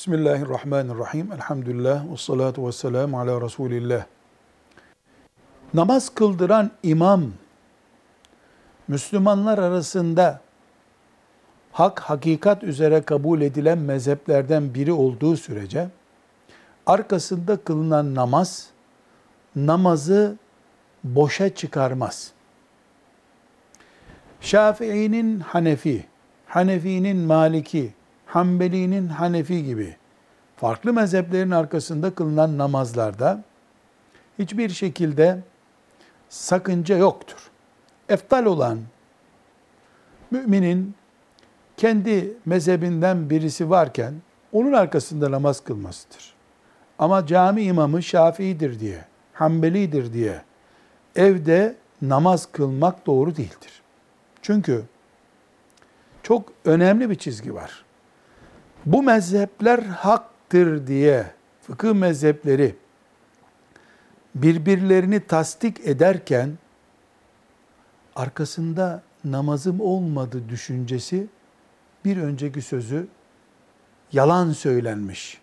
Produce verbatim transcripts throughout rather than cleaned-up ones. Bismillahirrahmanirrahim. Elhamdülillah ve salatu ve selamu ala Resulillah. Namaz kıldıran imam, Müslümanlar arasında hak, hakikat üzere kabul edilen mezheplerden biri olduğu sürece, arkasında kılınan namaz, namazı boşa çıkarmaz. Şafii'nin Hanefi, Hanefi'nin Maliki, Hanbeli'nin Hanefi gibi farklı mezheplerin arkasında kılınan namazlarda hiçbir şekilde sakınca yoktur. Eftal olan müminin kendi mezhebinden birisi varken onun arkasında namaz kılmasıdır. Ama cami imamı Şafii'dir diye, Hanbeli'dir diye evde namaz kılmak doğru değildir. Çünkü çok önemli bir çizgi var. Bu mezhepler haktır diye fıkıh mezhepleri birbirlerini tasdik ederken arkasında namazım olmadı düşüncesi bir önceki sözü yalan söylenmiş,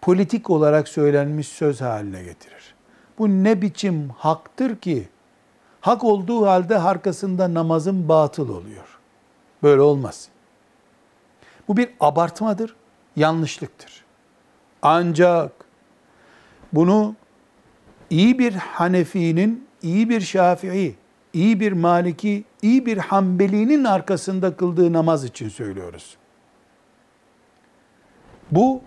politik olarak söylenmiş söz haline getirir. Bu ne biçim haktır ki hak olduğu halde arkasında namazın batıl oluyor. Böyle olmaz. Bu bir abartmadır, yanlışlıktır. Ancak bunu iyi bir Hanefi'nin, iyi bir Şafii, iyi bir Maliki, iyi bir Hanbeli'nin arkasında kıldığı namaz için söylüyoruz. Bu,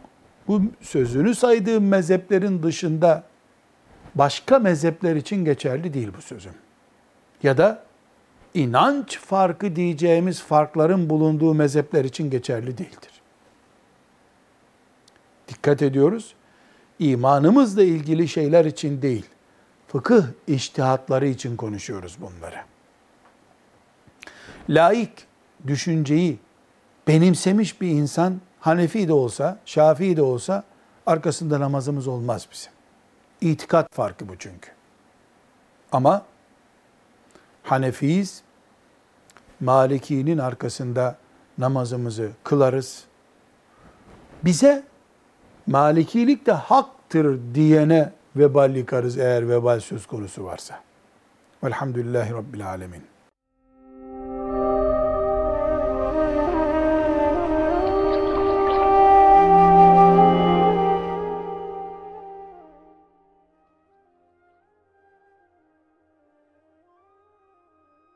bu sözünü saydığım mezheplerin dışında başka mezhepler için geçerli değil bu sözüm. Ya da inanç farkı diyeceğimiz farkların bulunduğu mezhepler için geçerli değildir. Dikkat ediyoruz. İmanımızla ilgili şeyler için değil, fıkıh içtihatları için konuşuyoruz bunları. Laik düşünceyi benimsemiş bir insan, Hanefi de olsa, Şafii de olsa, arkasında namazımız olmaz bizim. İtikat farkı bu çünkü. Ama Hanefiyiz, Maliki'nin arkasında namazımızı kılarız. Bize Malikilik de haktır diyene vebal yıkarız eğer vebal söz konusu varsa. Velhamdülillahi Rabbil Alemin.